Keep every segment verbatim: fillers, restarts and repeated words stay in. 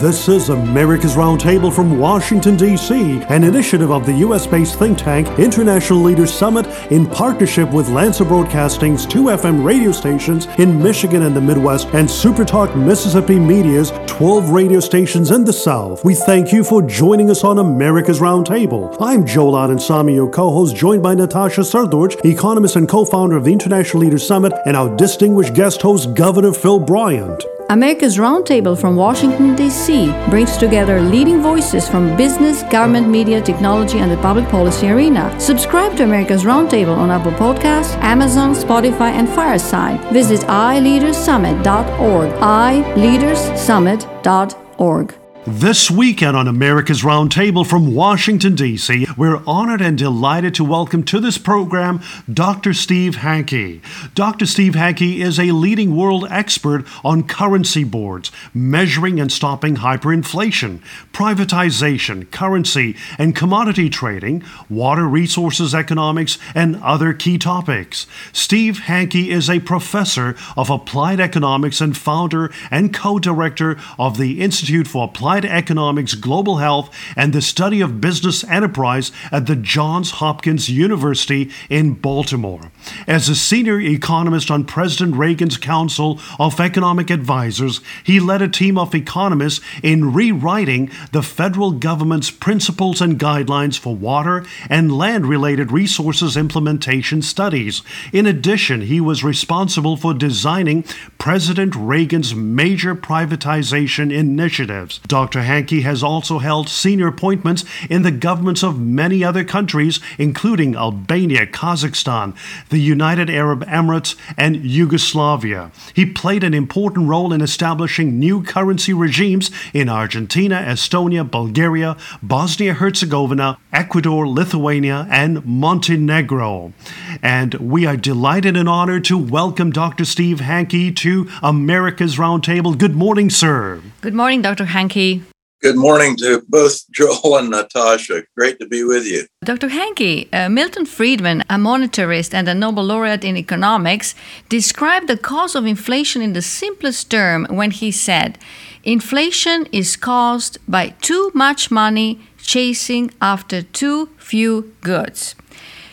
This is America's Roundtable from Washington, D C, an initiative of the U S-based think tank International Leaders Summit in partnership with Lancer Broadcasting's two F M radio stations in Michigan and the Midwest and SuperTalk Mississippi Media's twelve radio stations in the South. We thank you for joining us on America's Roundtable. I'm Joel Anand Sami, your co-host, joined by Natasha Srdoč, economist and co-founder of the International Leaders Summit, and our distinguished guest host, Governor Phil Bryant. America's Roundtable from Washington, D C brings together leading voices from business, government, media, technology, and the public policy arena. Subscribe to America's Roundtable on Apple Podcasts, Amazon, Spotify, and Fireside. Visit i leaders summit dot org, i leaders summit dot org. This weekend on America's Roundtable from Washington, D C, we're honored and delighted to welcome to this program Doctor Steve Hanke. Doctor Steve Hanke is a leading world expert on currency boards, measuring and stopping hyperinflation, privatization, currency and commodity trading, water resources economics, and other key topics. Steve Hanke is a professor of applied economics and founder and co-director of the Institute for Applied Economics, Global Health, and the Study of Business Enterprise at the Johns Hopkins University in Baltimore. As a senior economist on President Reagan's Council of Economic Advisors, he led a team of economists in rewriting the federal government's principles and guidelines for water and land-related resources implementation studies. In addition, he was responsible for designing President Reagan's major privatization initiatives. Doctor Hanke has also held senior appointments in the governments of many other countries, including Albania, Kazakhstan, the United Arab Emirates, and Yugoslavia. He played an important role in establishing new currency regimes in Argentina, Estonia, Bulgaria, Bosnia-Herzegovina, Ecuador, Lithuania, and Montenegro. And we are delighted and honored to welcome Doctor Steve Hanke to America's Roundtable. Good morning, sir. Good morning, Doctor Hanke. Good morning to both Joel and Natasha. Great to be with you. Doctor Hanke, uh, Milton Friedman, a monetarist and a Nobel laureate in economics, described the cause of inflation in the simplest term when he said, "Inflation is caused by too much money chasing after too few goods."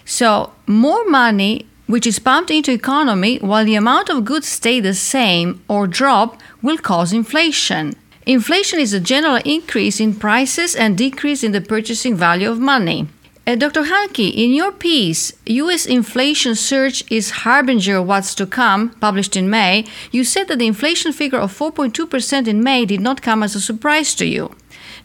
So more money which is pumped into economy while the amount of goods stay the same or drop will cause inflation. Inflation is a general increase in prices and decrease in the purchasing value of money. Uh, Doctor Hanke, in your piece, U S Inflation Surge is Harbinger of What's to Come, published in May, you said that the inflation figure of four point two percent in May did not come as a surprise to you.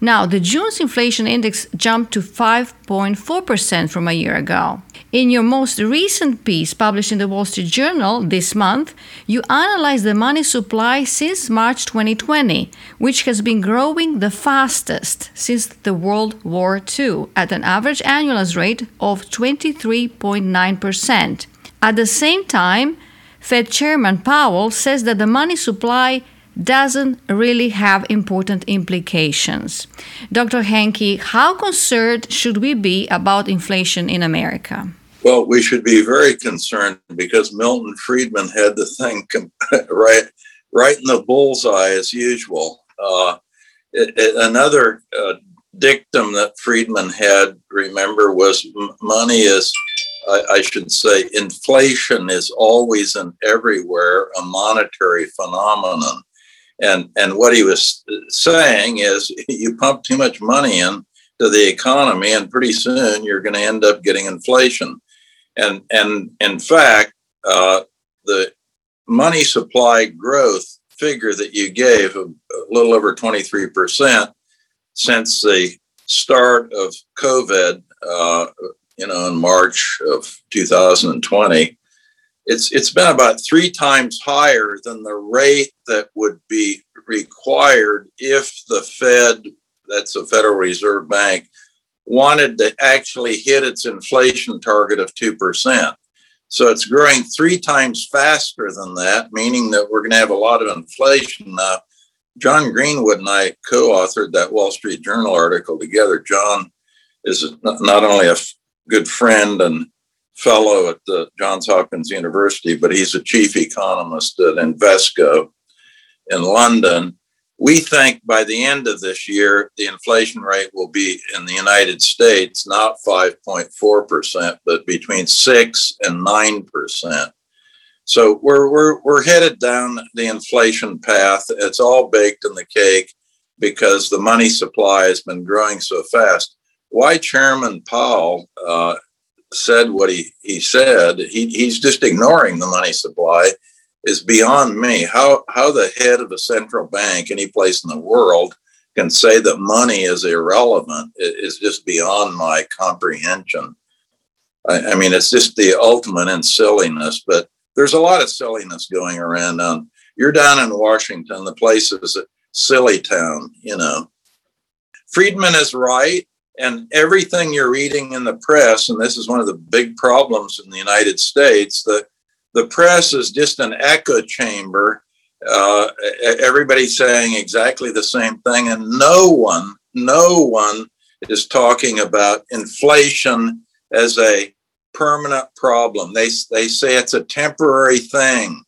Now, the June's inflation index jumped to five point four percent from a year ago. In your most recent piece published in the Wall Street Journal this month, you analyzed the money supply since March twenty twenty, which has been growing the fastest since the World War Two at an average annualized rate of twenty-three point nine percent. At the same time, Fed Chairman Powell says that the money supply doesn't really have important implications. Doctor Hanke, how concerned should we be about inflation in America? Well, we should be very concerned because Milton Friedman had the thing com- right, right in the bullseye as usual. Uh, it, it, another uh, dictum that Friedman had, remember, was m- money is, I, I should say, inflation is always and everywhere a monetary phenomenon. And and what he was saying is you pump too much money into the economy and pretty soon you're going to end up getting inflation. And and in fact, uh, the money supply growth figure that you gave, a little over twenty-three percent since the start of COVID, uh, you know, in March of two thousand twenty, It's it's been about three times higher than the rate that would be required if the Fed, that's the Federal Reserve Bank, wanted to actually hit its inflation target of two percent. So it's growing three times faster than that, meaning that we're going to have a lot of inflation. Now, John Greenwood and I co-authored that Wall Street Journal article together. John is not only a f- good friend and fellow at the Johns Hopkins University, but he's a chief economist at Invesco in London. We think by the end of this year, the inflation rate will be in the United States, not five point four percent, but between six and nine percent. So we're, we're, we're headed down the inflation path. It's all baked in the cake because the money supply has been growing so fast. Why Chairman Powell uh, said what he, he said, he, he's just ignoring the money supply, is beyond me. How how the head of a central bank, any place in the world, can say that money is irrelevant is just beyond my comprehension. I, I mean, it's just the ultimate in silliness, but there's a lot of silliness going around. Um, you're down in Washington, the place is a silly town, you know. Friedman is right, and everything you're reading in the press, and this is one of the big problems in the United States, that the press is just an echo chamber. Uh, everybody's saying exactly the same thing, and no one, no one is talking about inflation as a permanent problem. They they say it's a temporary thing.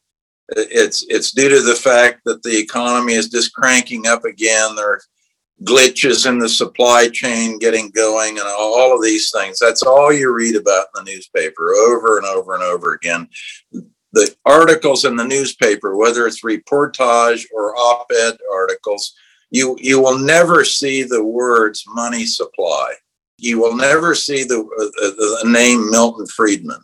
It's it's due to the fact that the economy is just cranking up again. There are glitches in the supply chain getting going and all of these things. That's all you read about in the newspaper over and over and over again. The articles in the newspaper, whether it's reportage or op-ed articles, you, you will never see the words money supply. You will never see the, uh, the name Milton Friedman.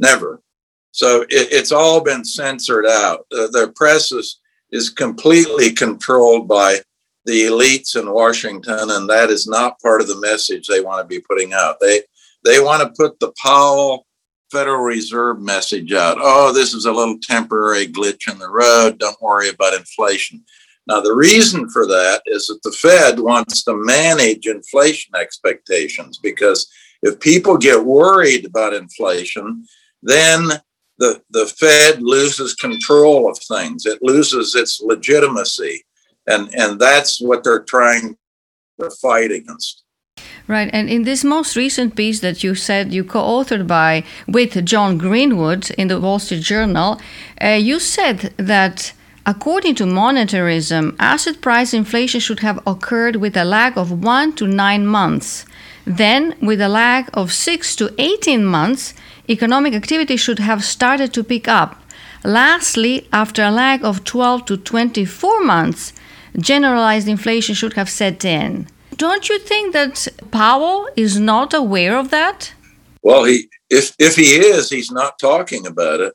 Never. So it, it's all been censored out. Uh, the press is, is completely controlled by the elites in Washington, and that is not part of the message they want to be putting out. They they want to put the Powell Federal Reserve message out. Oh, this is a little temporary glitch in the road. Don't worry about inflation. Now, the reason for that is that the Fed wants to manage inflation expectations, because if people get worried about inflation, then the, the Fed loses control of things. It loses its legitimacy. And and that's what they're trying to fight against. Right. And in this most recent piece that you said you co-authored by with John Greenwood in the Wall Street Journal, uh, you said that according to monetarism, asset price inflation should have occurred with a lag of one to nine months. Then, with a lag of six to eighteen months, economic activity should have started to pick up. Lastly, after a lag of twelve to twenty-four months, generalized inflation should have set in. Don't you think that Powell is not aware of that? Well, he if if he is, he's not talking about it.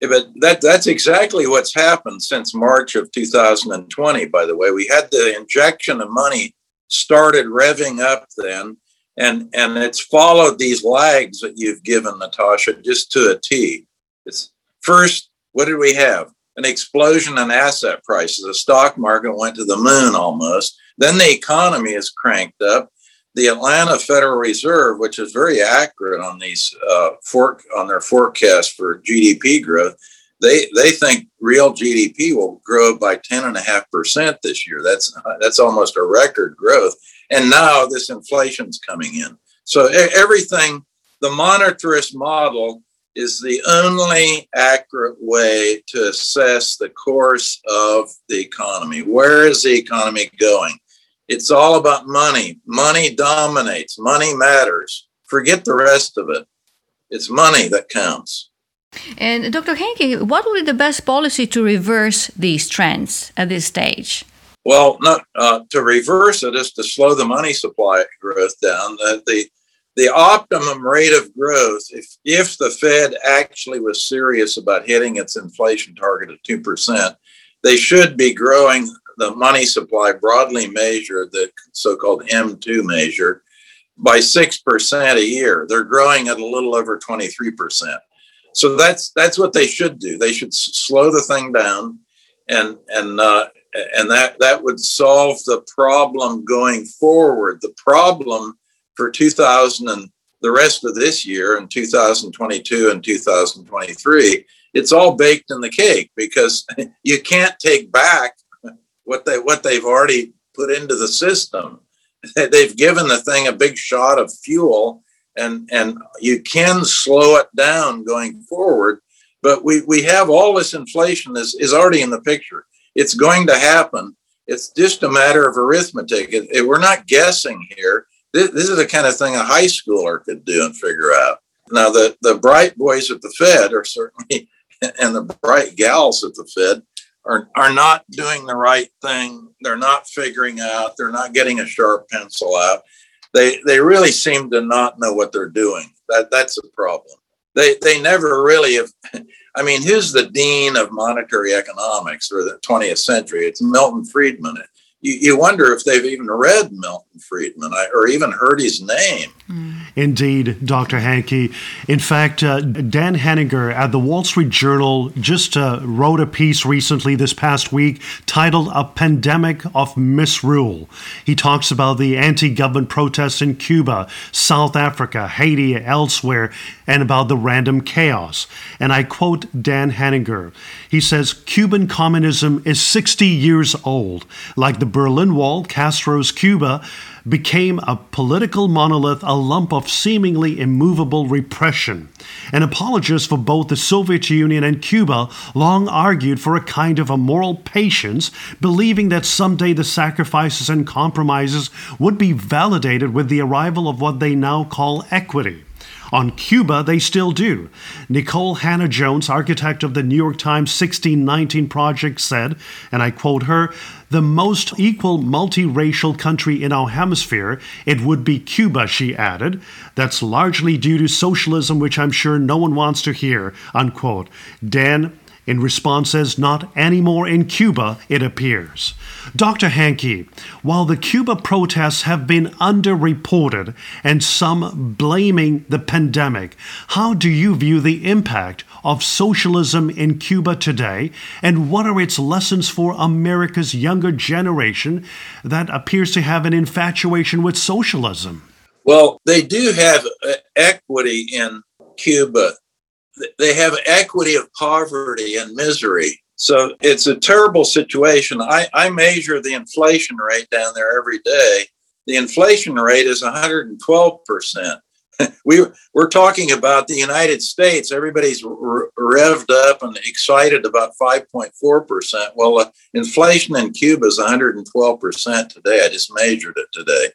But that that's exactly what's happened since March of two thousand twenty, by the way. We had the injection of money started revving up then, and, and it's followed these lags that you've given, Natasha, just to a T. It's first, what did we have? An explosion in asset prices. The stock market went to the moon almost. Then the economy is cranked up. The Atlanta Federal Reserve, which is very accurate on these uh, fork on their forecast for G D P growth, they they think real G D P will grow by ten and a half percent this year. That's that's almost a record growth. And now this inflation's coming in. So everything, the monetarist model, is the only accurate way to assess the course of the economy. Where is the economy going? It's all about money. Money dominates. Money matters. Forget the rest of it. It's money that counts. And Doctor Hanke, what would be the best policy to reverse these trends at this stage? Well, not uh, to reverse it is to slow the money supply growth down. The, the The optimum rate of growth, if, if the Fed actually was serious about hitting its inflation target of two percent, they should be growing the money supply, broadly measured, the so-called M two measure, by six percent a year. They're growing at a little over twenty-three percent. So that's that's what they should do. They should slow the thing down, and and uh, and that, that would solve the problem going forward. The problem for two thousand and the rest of this year in two thousand twenty-two and two thousand twenty-three, it's all baked in the cake, because you can't take back what they what they've already put into the system. They've given the thing a big shot of fuel, and and you can slow it down going forward, but we we have all this inflation is is already in the picture. It's going to happen. It's just a matter of arithmetic. It, it, we're not guessing here. This, this is the kind of thing a high schooler could do and figure out. Now, the, the bright boys at the Fed are certainly, and the bright gals at the Fed are, are not doing the right thing. They're not figuring out. They're not getting a sharp pencil out. They they really seem to not know what they're doing. That That's a problem. They they never really have. I mean, who's the dean of monetary economics for the twentieth century? It's Milton Friedman. You, you wonder if they've even read Milton Friedman or even heard his name. Indeed, Doctor Hanke. In fact, uh, Dan Henninger at the Wall Street Journal just uh, wrote a piece recently this past week titled A Pandemic of Misrule. He talks about the anti-government protests in Cuba, South Africa, Haiti, elsewhere, and about the random chaos. And I quote Dan Henninger. He says, Cuban communism is sixty years old, like the Berlin Wall, Castro's Cuba, became a political monolith, a lump of seemingly immovable repression. And apologists for both the Soviet Union and Cuba long argued for a kind of a moral patience, believing that someday the sacrifices and compromises would be validated with the arrival of what they now call equity. On Cuba, they still do. Nicole Hannah-Jones, architect of the New York Times sixteen nineteen Project, said, and I quote her, the most equal multiracial country in our hemisphere, it would be Cuba, she added. That's largely due to socialism, which I'm sure no one wants to hear, unquote. Dan, in response, says, not anymore in Cuba, it appears. Doctor Hanke, while the Cuba protests have been underreported and some blaming the pandemic, how do you view the impact of socialism in Cuba today, and what are its lessons for America's younger generation that appears to have an infatuation with socialism? Well, they do have equity in Cuba. They have equity of poverty and misery. So it's a terrible situation. I, I measure the inflation rate down there every day. The inflation rate is one hundred twelve percent. We, we're talking about the United States. Everybody's r- revved up and excited about five point four percent. Well, uh, inflation in Cuba is one hundred twelve percent today. I just measured it today.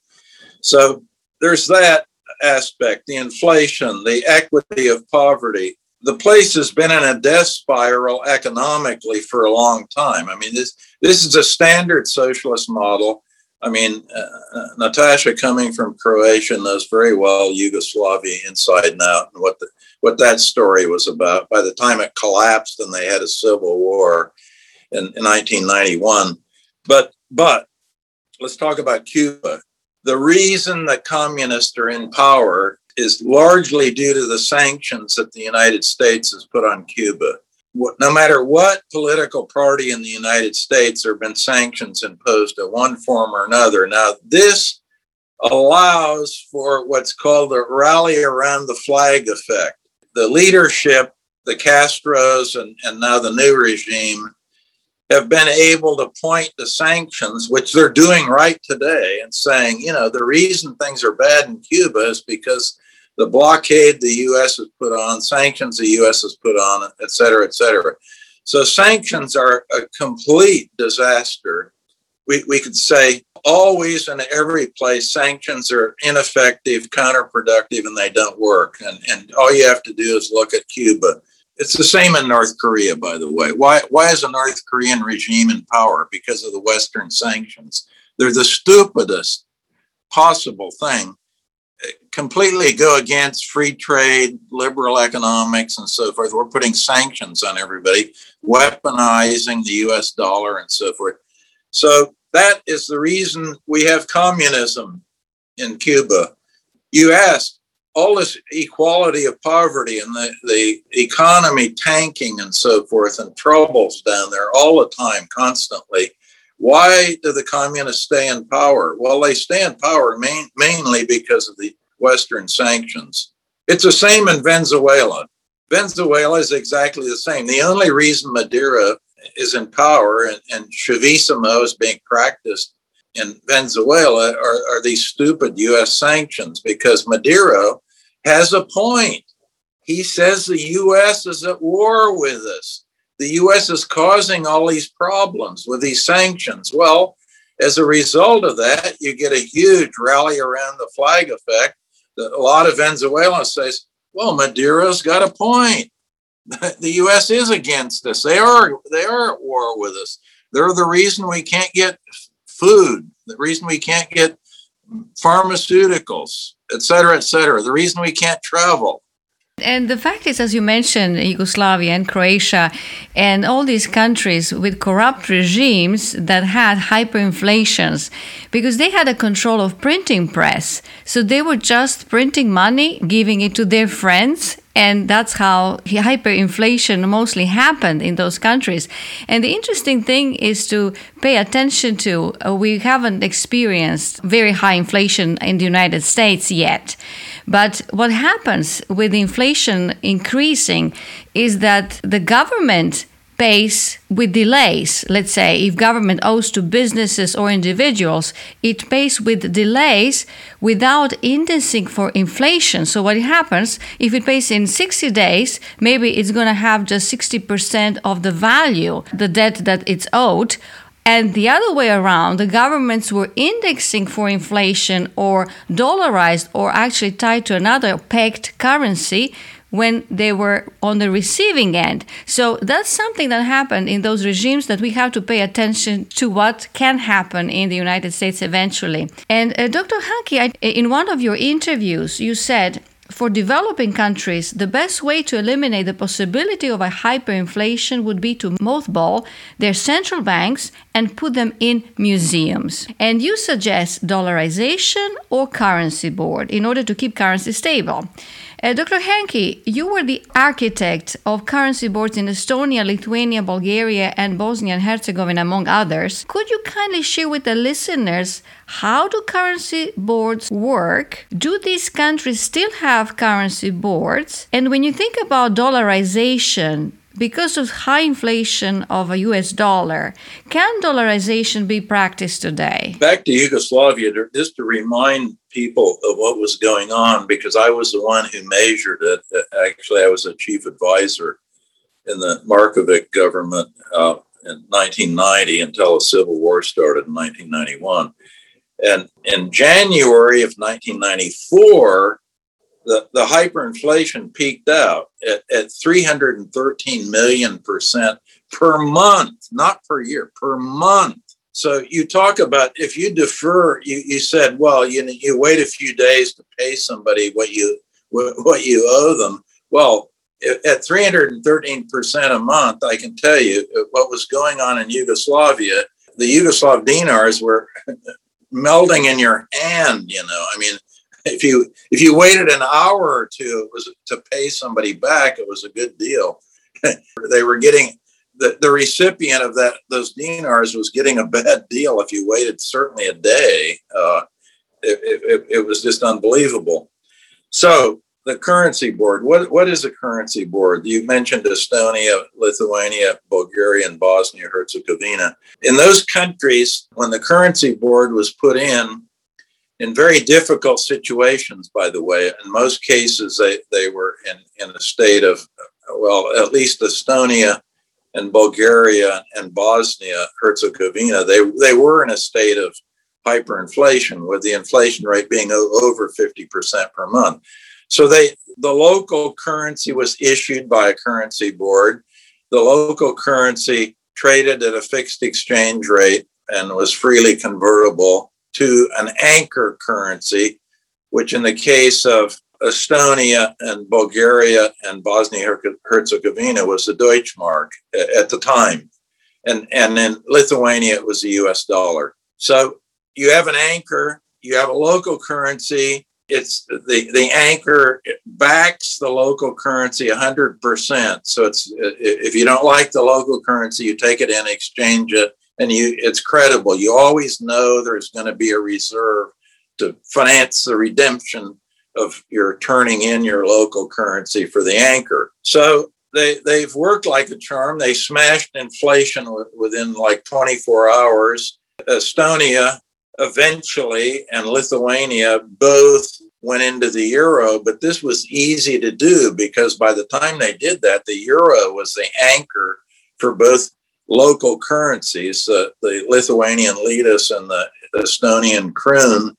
So there's that aspect, the inflation, the equity of poverty. The place has been in a death spiral economically for a long time. I mean, this this is a standard socialist model. I mean, uh, Natasha, coming from Croatia, knows very well Yugoslavia inside and out and what the, what that story was about. By the time it collapsed and they had a civil war in, in nineteen ninety-one. But but let's talk about Cuba. The reason the communists are in power is largely due to the sanctions that the United States has put on Cuba. No matter what political party in the United States, there have been sanctions imposed in one form or another. Now, this allows for what's called the rally around the flag effect. The leadership, the Castros, and, and now the new regime, have been able to point to sanctions, which they're doing right today, and saying, you know, the reason things are bad in Cuba is because the blockade the U S has put on, sanctions the U S has put on, et cetera, et cetera. So sanctions are a complete disaster. We, we could say always and every place sanctions are ineffective, counterproductive, and they don't work. And, and all you have to do is look at Cuba. It's the same in North Korea, by the way. Why why is a North Korean regime in power? Because of the Western sanctions. They're the stupidest possible thing. Completely go against free trade, liberal economics, and so forth. We're putting sanctions on everybody, weaponizing the U S dollar and so forth. So that is the reason we have communism in Cuba. You asked, all this equality of poverty and the, the economy tanking and so forth and troubles down there all the time, constantly. Why do the communists stay in power? Well, they stay in power main, mainly because of the Western sanctions. It's the same in Venezuela. Venezuela is exactly the same. The only reason Maduro is in power and, and Chavismo is being practiced in Venezuela are, are these stupid U S sanctions, because Maduro has a point. He says the U S is at war with us. The U S is causing all these problems with these sanctions. Well, As a result of that, you get a huge rally around the flag effect. A lot of Venezuelans say, well, Maduro's got a point. The U S is against us. They are, they are at war with us. They're the reason we can't get food, the reason we can't get pharmaceuticals, et cetera, et cetera, the reason we can't travel. And the fact is, as you mentioned, Yugoslavia and Croatia and all these countries with corrupt regimes that had hyperinflations, because they had a control of printing press. So they were just printing money, giving it to their friends. And that's how hyperinflation mostly happened in those countries. And the interesting thing is to pay attention to, uh, we haven't experienced very high inflation in the United States yet. But what happens with inflation increasing is that the government pays with delays. Let's say if government owes to businesses or individuals, it pays with delays without indexing for inflation. So what happens, if it pays in sixty days, maybe it's going to have just sixty percent of the value, the debt that it's owed. And the other way around, the governments were indexing for inflation or dollarized or actually tied to another pegged currency when they were on the receiving end. So that's something that happened in those regimes that we have to pay attention to what can happen in the United States eventually. And uh, Doctor Hanke, I, in one of your interviews, you said, for developing countries, the best way to eliminate the possibility of a hyperinflation would be to mothball their central banks and put them in museums. And you suggest dollarization or currency board in order to keep currency stable. Uh, Doctor Hanke, you were the architect of currency boards in Estonia, Lithuania, Bulgaria, and Bosnia and Herzegovina, among others. Could you kindly share with the listeners, how do currency boards work? Do these countries still have currency boards? And when you think about dollarization, because of high inflation of a U S dollar, can dollarization be practiced today? Back to Yugoslavia, just to remind people of what was going on, because I was the one who measured it. Actually, I was a chief advisor in the Markovic government uh, in nineteen ninety until the Civil War started in nineteen ninety-one. And in January of nineteen ninety-four, the, the hyperinflation peaked out at, at three hundred thirteen million percent per month, not per year, per month. So you talk about, if you defer, you, you said, well, you you wait a few days to pay somebody what you what you owe them. Well, at three hundred thirteen percent a month, I can tell you what was going on in Yugoslavia. The Yugoslav dinars were melting in your hand, you know. I mean, if you if you waited an hour or two it was to pay somebody back, it was a good deal. They were getting... The, the recipient of that those dinars was getting a bad deal if you waited certainly a day. Uh, it, it, it was just unbelievable. So the currency board, what, what is a currency board? You mentioned Estonia, Lithuania, Bulgaria, and Bosnia, Herzegovina. In those countries, when the currency board was put in, in very difficult situations, by the way, in most cases they, they were in, in a state of, well, at least Estonia, and Bulgaria and Bosnia, Herzegovina, they, they were in a state of hyperinflation, with the inflation rate being over fifty percent per month. So they the local currency was issued by a currency board. The local currency traded at a fixed exchange rate and was freely convertible to an anchor currency, which in the case of Estonia and Bulgaria and Bosnia-Herzegovina was the Deutschmark at the time. And, and in Lithuania, it was the U S dollar. So you have an anchor, you have a local currency. It's the, the anchor backs the local currency one hundred percent. So it's if you don't like the local currency, you take it in, exchange it, and you it's credible. You always know there's going to be a reserve to finance the redemption of your turning in your local currency for the anchor. So they, they've worked like a charm. They smashed inflation w- within like twenty-four hours. Estonia eventually and Lithuania both went into the euro, but this was easy to do because by the time they did that, the euro was the anchor for both local currencies, the, the Lithuanian litas and the Estonian kroon.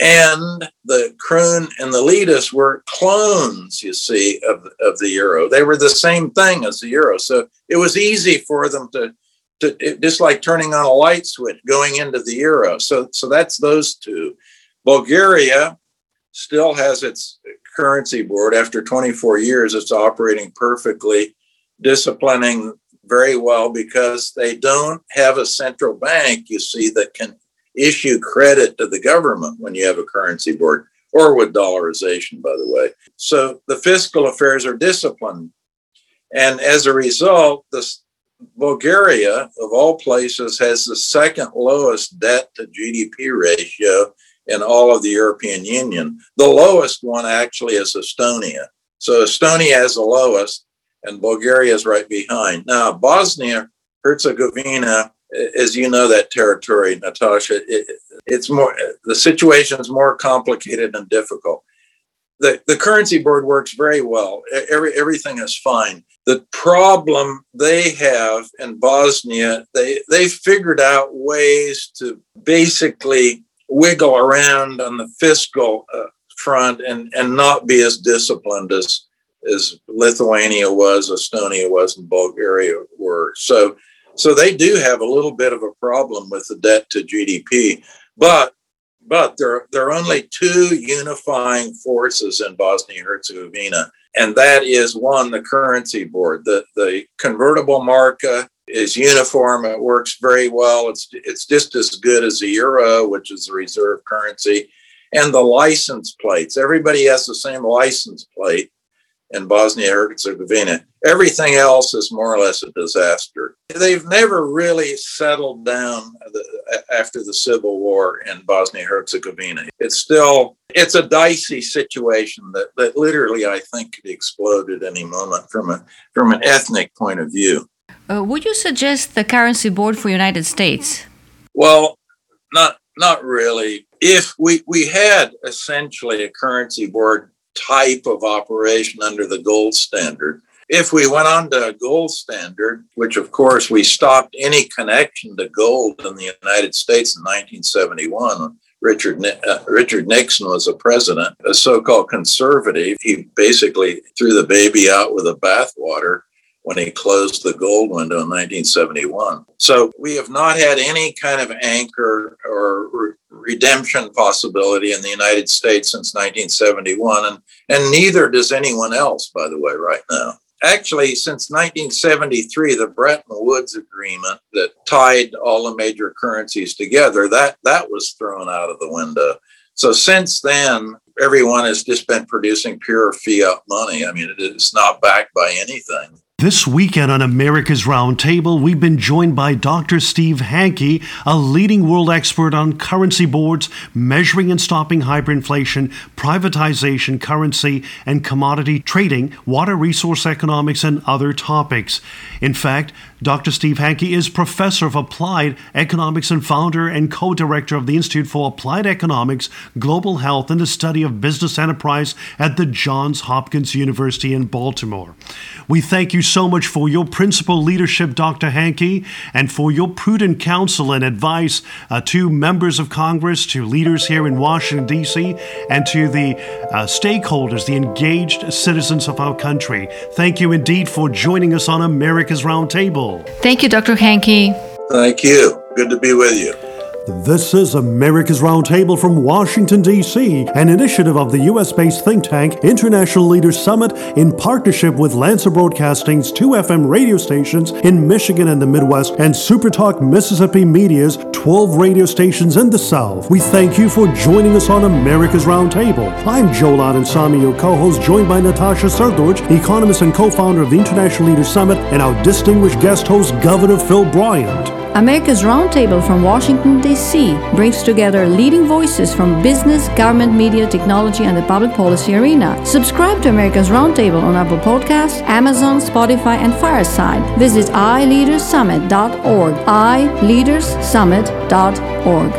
And the kroon and the litas were clones, you see, of, of the euro. They were the same thing as the euro. So it was easy for them to, to it, just like turning on a light switch, going into the euro. So, so that's those two. Bulgaria still has its currency board. After twenty-four years, it's operating perfectly, disciplining very well, because they don't have a central bank, you see, that can issue credit to the government when you have a currency board, or with dollarization, by the way. So the fiscal affairs are disciplined. And as a result, this Bulgaria, of all places, has the second lowest debt to G D P ratio in all of the European Union. The lowest one actually is Estonia. So Estonia has the lowest, and Bulgaria is right behind. Now, Bosnia, Herzegovina, as you know, that territory, Natasha, it, it's more, the situation is more complicated and difficult. The, the currency board works very well. Every, everything is fine. The problem they have in Bosnia, they, they figured out ways to basically wiggle around on the fiscal uh, front and, and not be as disciplined as, as Lithuania was, Estonia was, and Bulgaria were. So So they do have a little bit of a problem with the debt to G D P, but but there, there are only two unifying forces in Bosnia-Herzegovina, and that is, one, the currency board. The, the convertible marka is uniform. It works very well. It's, it's just as good as the euro, which is the reserve currency, and the license plates. Everybody has the same license plate in Bosnia-Herzegovina. Everything else is more or less a disaster. They've never really settled down the, after the civil war in Bosnia-Herzegovina. It's still, it's a dicey situation that, that literally, I think, could explode at any moment from a from an ethnic point of view. Uh, would you suggest the currency board for United States? Well, not not really. If we, we had essentially a currency board type of operation under the gold standard. If we went on to a gold standard, which of course we stopped any connection to gold in the United States in nineteen seventy-one, Richard uh, Richard Nixon was a president, a so-called conservative. He basically threw the baby out with the bathwater when he closed the gold window in nineteen seventy-one. So we have not had any kind of anchor or re- redemption possibility in the United States since nineteen seventy-one, and, and neither does anyone else, by the way, right now. Actually, since nineteen seventy-three, the Bretton Woods Agreement that tied all the major currencies together, that, that was thrown out of the window. So since then, everyone has just been producing pure fiat money. I mean, it, it's not backed by anything. This weekend on America's Roundtable, we've been joined by Doctor Steve Hanke, a leading world expert on currency boards, measuring and stopping hyperinflation, privatization, currency and commodity trading, water resource economics, and other topics. In fact, Doctor Steve Hanke is professor of applied economics and founder and co-director of the Institute for Applied Economics, Global Health, and the Study of Business Enterprise at the Johns Hopkins University in Baltimore. We thank you so much for your principal leadership, Doctor Hanke, and for your prudent counsel and advice uh, to members of Congress, to leaders here in Washington, D C, and to the uh, stakeholders, the engaged citizens of our country. Thank you indeed for joining us on America's Roundtable. Thank you, Doctor Hanke. Thank you. Good to be with you. This is America's Roundtable from Washington, D C, an initiative of the U S-based think tank International Leaders Summit in partnership with Lancer Broadcasting's two F M radio stations in Michigan and the Midwest, and SuperTalk Mississippi Media's twelve radio stations in the South. We thank you for joining us on America's Roundtable. I'm Joel Anand Sami, your co-host, joined by Natasha Srdoč, economist and co-founder of the International Leaders Summit, and our distinguished guest host, Governor Phil Bryant. America's Roundtable from Washington, D C brings together leading voices from business, government, media, technology, and the public policy arena. Subscribe to America's Roundtable on Apple Podcasts, Amazon, Spotify, and Fireside. Visit i leaders summit dot org, i leaders summit dot org.